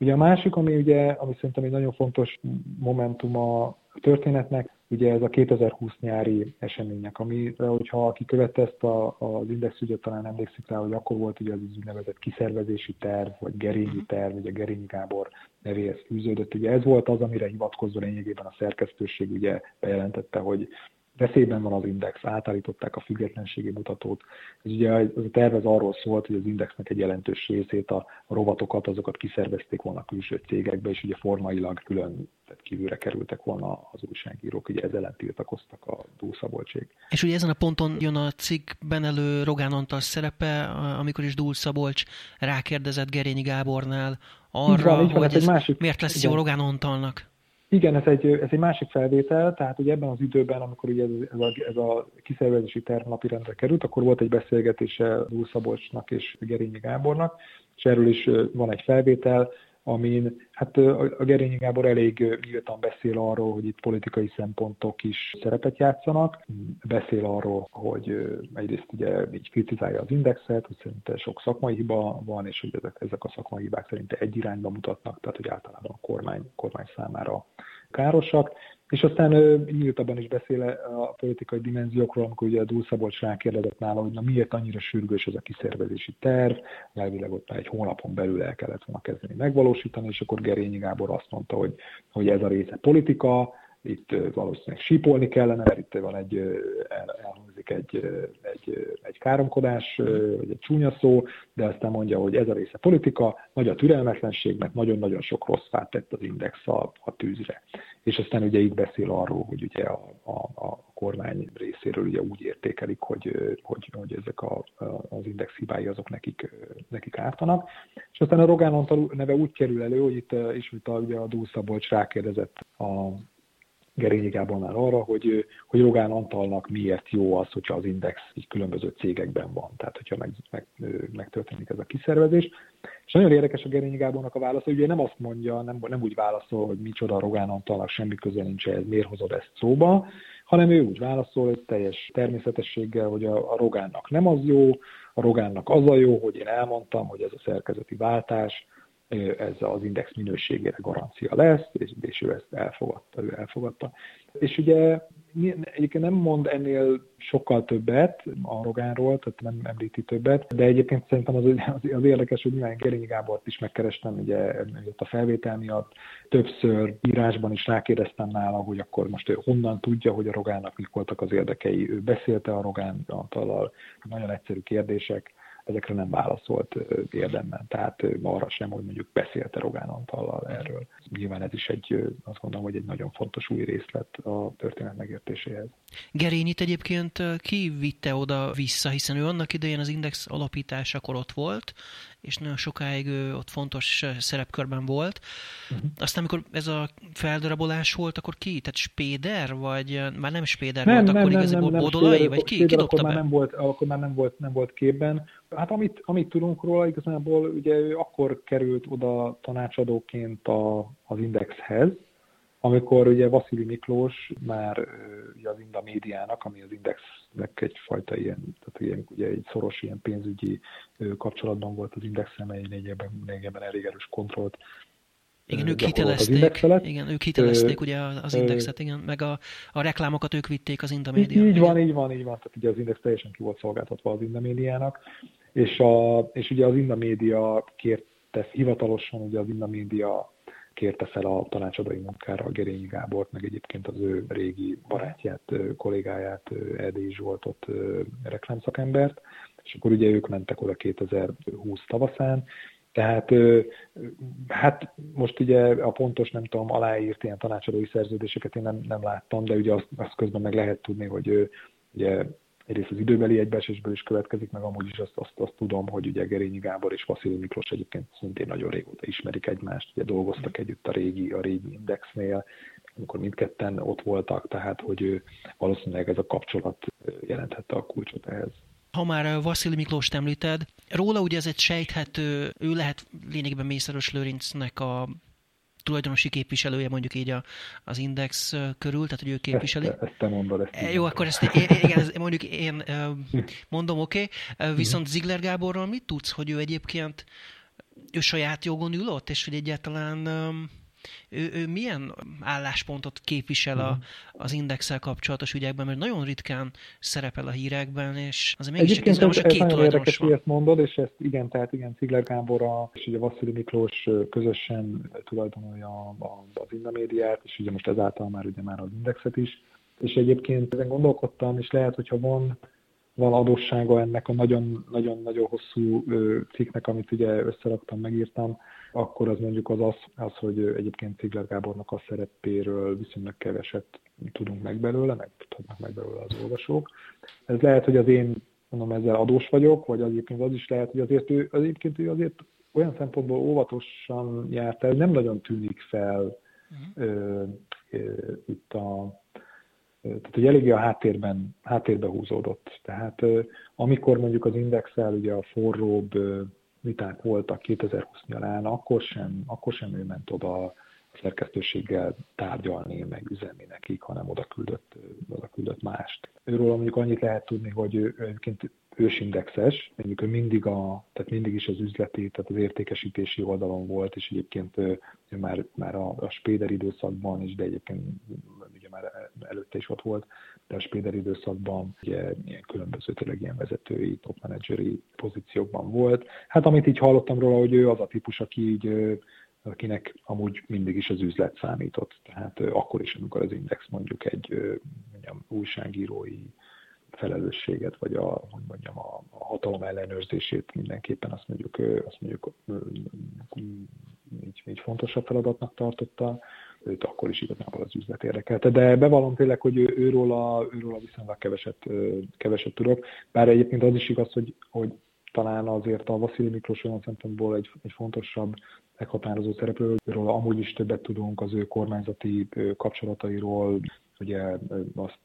Ugye a másik, ami szerintem egy nagyon fontos momentum a történetnek, ugye ez a 2020 nyári eseménynek, amire, hogyha aki követte ezt az Index ügyet, talán emlékszik rá, hogy akkor volt ugye az úgynevezett kiszervezési terv, vagy Gerényi terv, ugye Gerényi Gábor nevéhez fűződött. Ugye ez volt az, amire hivatkozva lényegében a szerkesztőség ugye bejelentette, hogy veszélyben van az Index, átállították a függetlenségi mutatót. Ez ugye az a terv arról szólt, hogy az Indexnek egy jelentős részét, a rovatokat, azokat kiszervezték volna a külső cégekbe, és ugye formailag külön, tehát kívülre kerültek volna az újságírók, ugye ez ellen tiltakoztak a Dull Szabolcsék. És ugye ezen a ponton jön a cikkben elő Rogán Antal szerepe, amikor is Dull Szabolcs rákérdezett Gerényi Gábornál arra, így van, hogy ez másik... miért lesz jó Rogán Antalnak. Igen, ez egy másik felvétel, tehát ugye ebben az időben, amikor ugye ez a kiszervezési terv napirendre került, akkor volt egy beszélgetése Dull Szabolcsnak és Gerényi Gábornak, és erről is van egy felvétel, amin hát a Gerényi Gábor elég nyíltan beszél arról, hogy itt politikai szempontok is szerepet játszanak, beszél arról, hogy egyrészt ugye így kritizálja az Indexet, hogy szerinte sok szakmai hiba van, és hogy ezek a szakmai hibák szerinte egy irányba mutatnak, tehát hogy általában a kormány számára károsak. És aztán nyíltabban is beszél a politikai dimenziókról, amikor ugye a Dull Szabolcs rákérdezett nála, hogy na miért annyira sürgős ez a kiszervezési terv, elvileg ott már egy hónapon belül el kellett volna kezdeni megvalósítani, és akkor Gerényi Gábor azt mondta, hogy ez a része politika, itt valószínűleg sípolni kellene, mert itt van elhangzik egy káromkodás, vagy egy csúnya szó, de aztán mondja, hogy ez a része politika, nagy a türelmetlenség, mert nagyon-nagyon sok rossz fát tett az Index a tűzre. És aztán ugye így beszél arról, hogy ugye a kormány részéről ugye úgy értékelik, hogy ezek az Index hibái azok nekik ártanak. És aztán a Rogán Antal neve úgy kerül elő, hogy itt ismét ugye a Dull Szabolcs rákérdezett a Gerényi Gábornál arra, hogy Rogán Antalnak miért jó az, hogyha az Index így különböző cégekben van, tehát hogyha megtörténik ez a kiszervezés. És nagyon érdekes a Gerényi Gábornak a válasza, ugye nem azt mondja, nem úgy válaszol, hogy micsoda Rogán Antalnak, semmi köze nincs ez, miért hozod ezt szóba, hanem ő úgy válaszol, hogy teljes természetességgel, hogy a Rogánnak nem az jó, a Rogánnak az a jó, hogy én elmondtam, hogy ez a szerkezeti váltás, ez az Index minőségére garancia lesz, és ő ezt elfogadta. És ugye egyébként nem mond ennél sokkal többet a Rogánról, tehát nem említi többet, de egyébként szerintem az érdekes, hogy nyilván Gerényi Gábort is megkerestem, ugye a felvétel miatt többször írásban is rákérdeztem nála, hogy akkor most ő honnan tudja, hogy a Rogánnak mik voltak az érdekei, ő beszélte a Rogán Antallal, nagyon egyszerű kérdések, ezekre nem válaszolt érdemben, tehát arra sem, hogy mondjuk beszélte Rogán Antallal erről. Nyilván ez is azt gondolom, hogy egy nagyon fontos új részlet a történet megértéséhez. Gerényit egyébként ki vitte oda-vissza, hiszen ő annak idején az Index alapításakor ott volt, és nagyon sokáig ott fontos szerepkörben volt. Aztán, amikor ez a feldarabolás volt, akkor ki? Tehát Spéder, vagy már nem Spéder volt, nem, akkor nem, igazából nem, Bodolai, Spéder, vagy ki? Spéder, ki dobta be? Akkor már nem volt képben. Hát amit tudunk róla, igazából ugye ő akkor került oda tanácsadóként az Indexhez, amikor ugye Vaszily Miklós már ugye az Inda Médiának, ami az Indexnek egyfajta ilyen, tehát ugye egy szoros ilyen pénzügyi kapcsolatban volt az Indexen, mely lényegében elég erős kontrollt. Igen, ők hitelezték ugye az Indexet, igen, meg a reklámokat ők vitték az Inda Médiának. Így van. Tehát ugye az Index teljesen ki volt szolgáltatva az Inda Médiának, és ugye az Inda Média kért tesz hivatalosan, ugye az Inda Média kérte fel a tanácsadói munkára a Gerényi Gábort, meg egyébként az ő régi barátját, kollégáját, Erdélyi Zsoltot, reklámszakembert, és akkor ugye ők mentek oda 2020 tavaszán. Tehát hát most ugye a pontos, nem tudom, aláírt ilyen tanácsadói szerződéseket én nem láttam, de ugye azt közben meg lehet tudni, hogy ő, ugye egyrészt az időbeli egybeesésből is következik, meg amúgy is azt tudom, hogy ugye Gerényi Gábor és Vaszily Miklós egyébként szintén nagyon régóta ismerik egymást, ugye dolgoztak együtt a régi Indexnél, amikor mindketten ott voltak, tehát hogy ő, valószínűleg ez a kapcsolat jelenthette a kulcsot ehhez. Ha már Vaszily Miklóst említed, róla ugye ez egy sejthető, ő lehet lényegében Mészáros Lőrincnek a tulajdonosi képviselője, mondjuk így az Index körül, tehát hogy ő képviseli. Ezt te mondod, ezt jó, akkor ezt mondjuk én mondom, oké. Viszont Ziegler Gáborról mit tudsz, hogy ő egyébként ő saját jogon ül ott, és hogy egyáltalán ő milyen álláspontot képvisel az Indexsel kapcsolatos ügyekben, mert nagyon ritkán szerepel a hírekben, és azért mégis csak ez a két tulajdonos van. Ezt mondod, és ezt igen, tehát igen, Ziegler Gábor és ugye Vaszily Miklós közösen tulajdonolja az Inda Médiát, és ugye most ezáltal már az Indexet is, és egyébként ezen gondolkodtam, és lehet, hogyha van adóssága ennek a nagyon-nagyon hosszú cikknek, amit ugye összeraktam, megírtam, akkor az mondjuk az, hogy egyébként Ziegler Gábornak a szerepéről viszonylag keveset tudunk meg belőle, meg tudhatnak meg belőle az olvasók. Ez lehet, hogy az én, mondom, ezzel adós vagyok, vagy egyébként az is lehet, hogy azért ő olyan szempontból óvatosan járt el, nem nagyon tűnik fel itt a... Tehát, hogy eléggé a háttérbe húzódott. Tehát amikor mondjuk az Indexel ugye a forróbb viták voltak 2020 nyarán, akkor sem ő ment oda a szerkesztőséggel tárgyalni, meg üzenni nekik, hanem oda küldött mást. Őről mondjuk annyit lehet tudni, hogy ő egyébként ősindexes, mondjuk ő mindig is az üzleti, tehát az értékesítési oldalon volt, és egyébként ő már a Spéder időszakban is, de egyébként ugye már előtte is ott volt, de a Spéder időszakban ugye ilyen különböző tényleg ilyen vezetői, top menedzseri pozíciókban volt. Hát amit így hallottam róla, hogy ő az a típus, akinek amúgy mindig is az üzlet számított. Tehát akkor is, amikor az Index mondjuk egy újságírói felelősséget, vagy a hatalom ellenőrzését mindenképpen azt mondjuk így fontosabb feladatnak tartotta, őt akkor is igazából az üzlet érdekelte. De bevallom tényleg, hogy őróla viszonylag keveset tudok, bár egyébként az is igaz, hogy talán azért a Vaszily Miklós olyan szempontból egy fontosabb, meghatározó szereplőről, amúgy is többet tudunk az ő kormányzati kapcsolatairól, ugye azt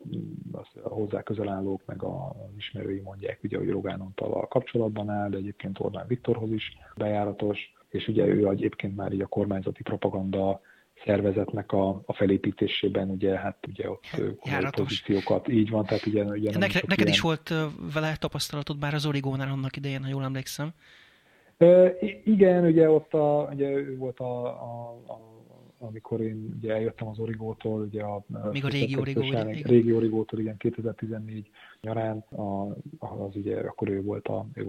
hozzá közel állók, meg az ismerői mondják, ugye, hogy Rogán Antallal kapcsolatban áll, de egyébként Orbán Viktorhoz is bejáratos, és ugye ő egyébként már így a kormányzati propaganda szervezetnek a felépítésében, ugye, hát ugye ott komoly pozíciókat, így van, tehát ugye neked is volt vele tapasztalatod már az Origónál annak idején, ha jól emlékszem. Igen, ugye ott ő volt amikor én ugye eljöttem az Origótól, ugye a régi Origótól, igen, 2014 nyarán, akkor ő volt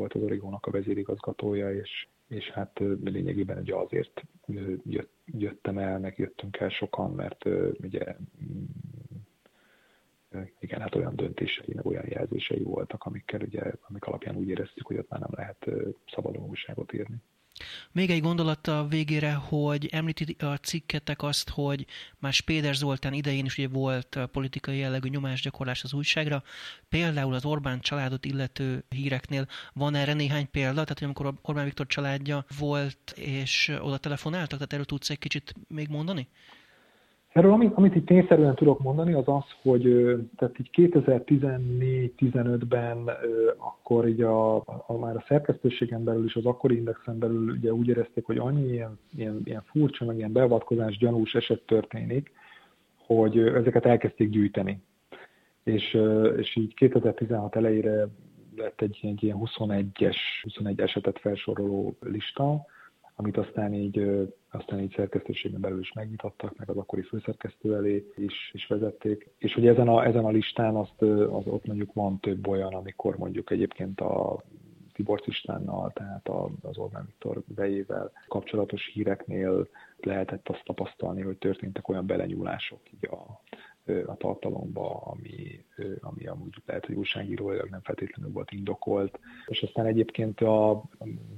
az Origónak a vezérigazgatója, és hát lényegében ugye azért jöttünk el sokan, mert ugye igen, hát olyan döntései, olyan jelzései voltak, amik alapján úgy éreztük, hogy ott már nem lehet szabadon újságot írni. Még egy gondolat a végére, hogy említi a cikketek azt, hogy már Spéder Zoltán idején is ugye volt politikai jellegű nyomásgyakorlás az újságra. Például az Orbán családot illető híreknél van erre néhány példa, tehát amikor Orbán Viktor családja volt, és oda telefonáltak, tehát erről tudsz egy kicsit még mondani? Erről, amit itt tényszerűen tudok mondani, az az, hogy tehát így 2014-15-ben akkor így már a szerkesztőségen belül és az akkori Indexen belül ugye úgy érezték, hogy annyi ilyen furcsa, meg ilyen beavatkozás gyanús eset történik, hogy ezeket elkezdték gyűjteni. És így 2016 elejére lett egy ilyen 21 esetet felsoroló lista, amit aztán így szerkesztőségen belül is megvitattak, meg az akkori főszerkesztő elé is vezették. És ugye ezen a listán ott mondjuk van több olyan, amikor mondjuk egyébként a Tiborcz Istvánnal, tehát az Orbán Viktor vejével kapcsolatos híreknél lehetett azt tapasztalni, hogy történtek olyan belenyúlások így a tartalomba, ami amúgy lehet, hogy újságíróilag nem feltétlenül volt indokolt. És aztán egyébként a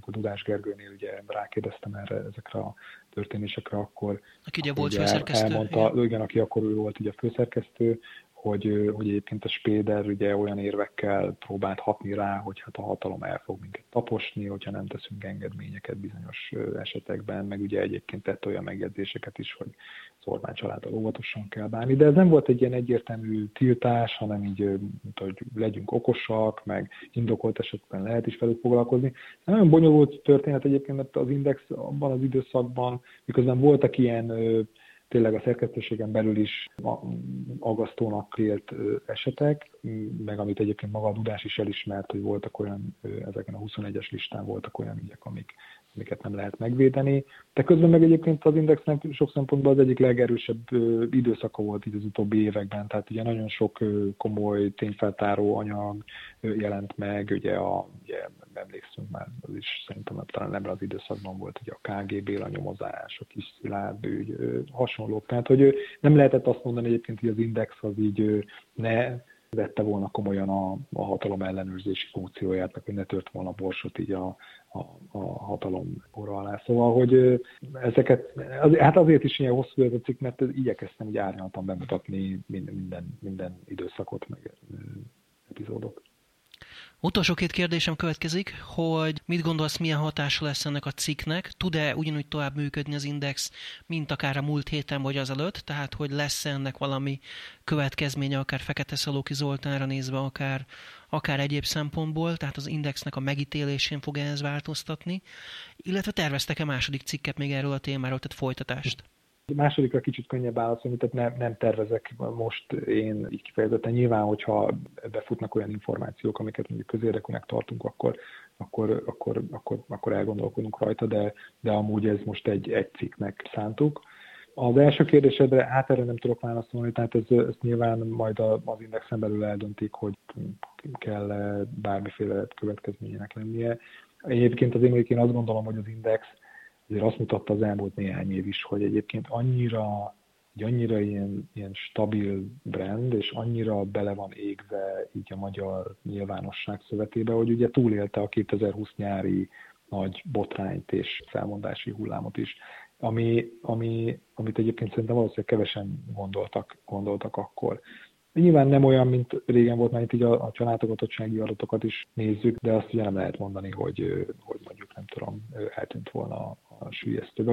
Dudás Gergőnél ugye rákérdeztem erre, ezekre a történésekre, akkor aki ugye volt főszerkesztő, elmondta, igen, aki akkor ő volt ugye a főszerkesztő, hogy egyébként a Spéder ugye olyan érvekkel próbált hatni rá, hogy hát a hatalom el fog minket taposni, hogyha nem teszünk engedményeket bizonyos esetekben, meg ugye egyébként tett olyan megjegyzéseket is, hogy az Orbán családdal óvatosan kell bánni, de ez nem volt egy ilyen egyértelmű tiltás, hanem így, hogy legyünk okosak, meg indokolt esetben lehet is velük foglalkozni. Ez nagyon bonyolult történet egyébként, mert az Index abban az időszakban, miközben voltak ilyen tényleg a szerkesztőségen belül is aggasztónak élt esetek, meg amit egyébként maga a Dudás is elismert, hogy voltak olyan, ezeken a 21-es listán voltak olyan ügyek, amiket nem lehet megvédeni. De közben meg egyébként az Indexnek sok szempontból az egyik legerősebb időszaka volt így az utóbbi években, tehát ugye nagyon sok komoly tényfeltáró anyag jelent meg, ugye emlékszünk már, az is szerintem talán ebben az időszakban volt ugye a KGB-la nyomozás, a kis Szilárd ügy, hasonlók, tehát hogy nem lehetett azt mondani egyébként, hogy az Index az így ne vette volna komolyan a hatalom ellenőrzési funkcióját, meg hogy ne tört volna borsot így a hatalom óra alá. Szóval, hogy ezeket, hát azért is ilyen hosszú ez a cikk, mert igyekeztem így árnyaltan bemutatni minden időszakot, meg epizódot. Utolsó két kérdésem következik, hogy mit gondolsz, milyen hatása lesz ennek a cikknek? Tud-e ugyanúgy tovább működni az Index, mint akár a múlt héten vagy azelőtt? Tehát, hogy lesz-e ennek valami következménye, akár Fekete-Szalóki Zoltánra nézve, akár egyéb szempontból? Tehát az Indexnek a megítélésén fog ez változtatni? Illetve terveztek-e második cikket még erről a témáról, tehát folytatást? A másodikra kicsit könnyebb válaszolni, tehát nem tervezek most én így kifejezetten. Nyilván, hogyha befutnak olyan információk, amiket mondjuk közérdekűnek tartunk, akkor elgondolkodunk rajta, de amúgy ez most egy cikknek szántuk. Az első kérdésedre, hát erre nem tudok válaszolni, tehát ez nyilván majd az Indexen belül eldöntik, hogy kell bármiféle következményének lennie. Egyébként az én azt gondolom, hogy az Index azért azt mutatta az elmúlt néhány év is, hogy egyébként annyira ilyen stabil brand, és annyira bele van égve így a magyar nyilvánosság szövetébe, hogy ugye túlélte a 2020 nyári nagy botrányt és felmondási hullámot is, amit egyébként szerintem valószínűleg kevesen gondoltak akkor. Nyilván nem olyan, mint régen volt, mert így a családtagatottsági adatokat is nézzük, de azt ugye nem lehet mondani, hogy mondjuk nem tudom, eltűnt volna a süllyesztőbe.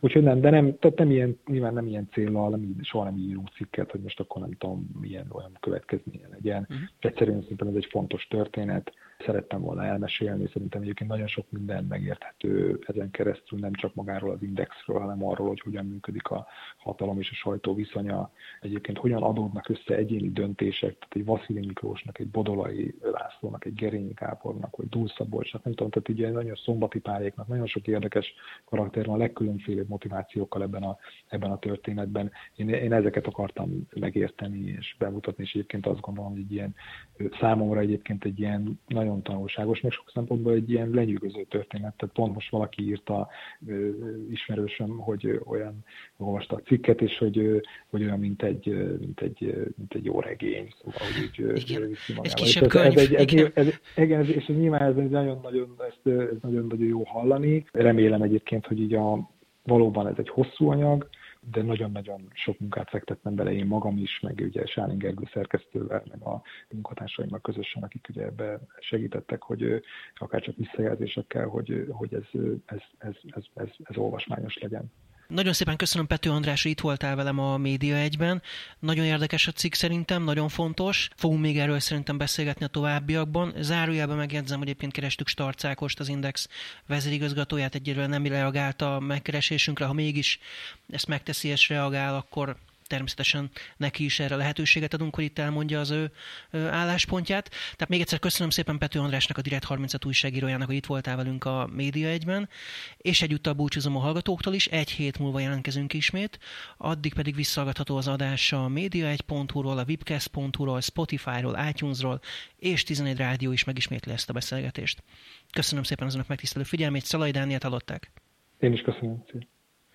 Úgyhogy nem, de nem, tehát nem ilyen, nyilván nem ilyen céllal, soha nem írunk cikket, hogy most akkor nem tudom, milyen olyan következménye legyen. Egyszerűen szerintem ez egy fontos történet. Szerettem volna elmesélni, szerintem egyébként nagyon sok minden megérthető ezen keresztül, nem csak magáról az Indexről, hanem arról, hogy hogyan működik a hatalom és a sajtó viszonya, egyébként hogyan adódnak össze egyéni döntések, tehát egy Vaszily Miklósnak, egy Bodolai Lászlónak, egy Gerényi Gábornak, vagy Dull Szabolcsnak, nem tudom, tehát ugye nagyon Szombati Pályéknak, nagyon sok érdekes karakter van, a legkülönfélebb motivációkkal ebben a történetben. Én ezeket akartam megérteni és bemutatni, és egyébként azt gondolom, hogy számomra egyébként egy ilyen nagyon tanulságos, meg sok szempontból egy ilyen lenyűgöző történet. Tehát pont most valaki írta, ismerősöm, hogy olyan olvasta a cikket, és hogy olyan, mint egy jó regény. Szóval, hogy egy kisebb könyv. És nyilván ez nagyon-nagyon jó hallani. Remélem egyébként, hogy így valóban ez egy hosszú anyag, de nagyon-nagyon sok munkát fektettem bele én magam is, meg ugye Sálin Gergő szerkesztővel, meg a munkatársaimmal közösen, akik ugye ebbe segítettek, hogy akárcsak visszajelzésekkel, hogy ez olvasmányos legyen. Nagyon szépen köszönöm, Pető András, hogy itt voltál velem a Média 1-ben. Nagyon érdekes a cikk szerintem, nagyon fontos. Fogunk még erről szerintem beszélgetni a továbbiakban. Zárójelben megjegyzem, hogy egyébként kerestük Starcz Ákost, az Index vezérigazgatóját, egyelőre nem reagált a megkeresésünkre. Ha mégis ezt megteszi és reagál, akkor természetesen neki is erre lehetőséget adunk, hogy itt elmondja az ő álláspontját. Tehát még egyszer köszönöm szépen Pető Andrásnak, a Direkt 36 újságírójának, hogy itt voltál velünk a Média 1-ben, és egyúttal búcsúzom a hallgatóktól is, egy hét múlva jelentkezünk ismét, addig pedig visszahallgatható az adás a média1.hu-ról, a webcast.hu-ról, Spotify-ról, iTunes-ról, és 14 rádió is megismétli ezt a beszélgetést. Köszönöm szépen az önök megtisztelő figyelmét, Szalai Dánielt hallották. Én is köszönöm szépen.